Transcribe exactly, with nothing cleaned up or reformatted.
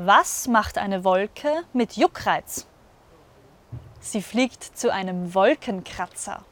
Was macht eine Wolke mit Juckreiz? Sie fliegt zu einem Wolkenkratzer.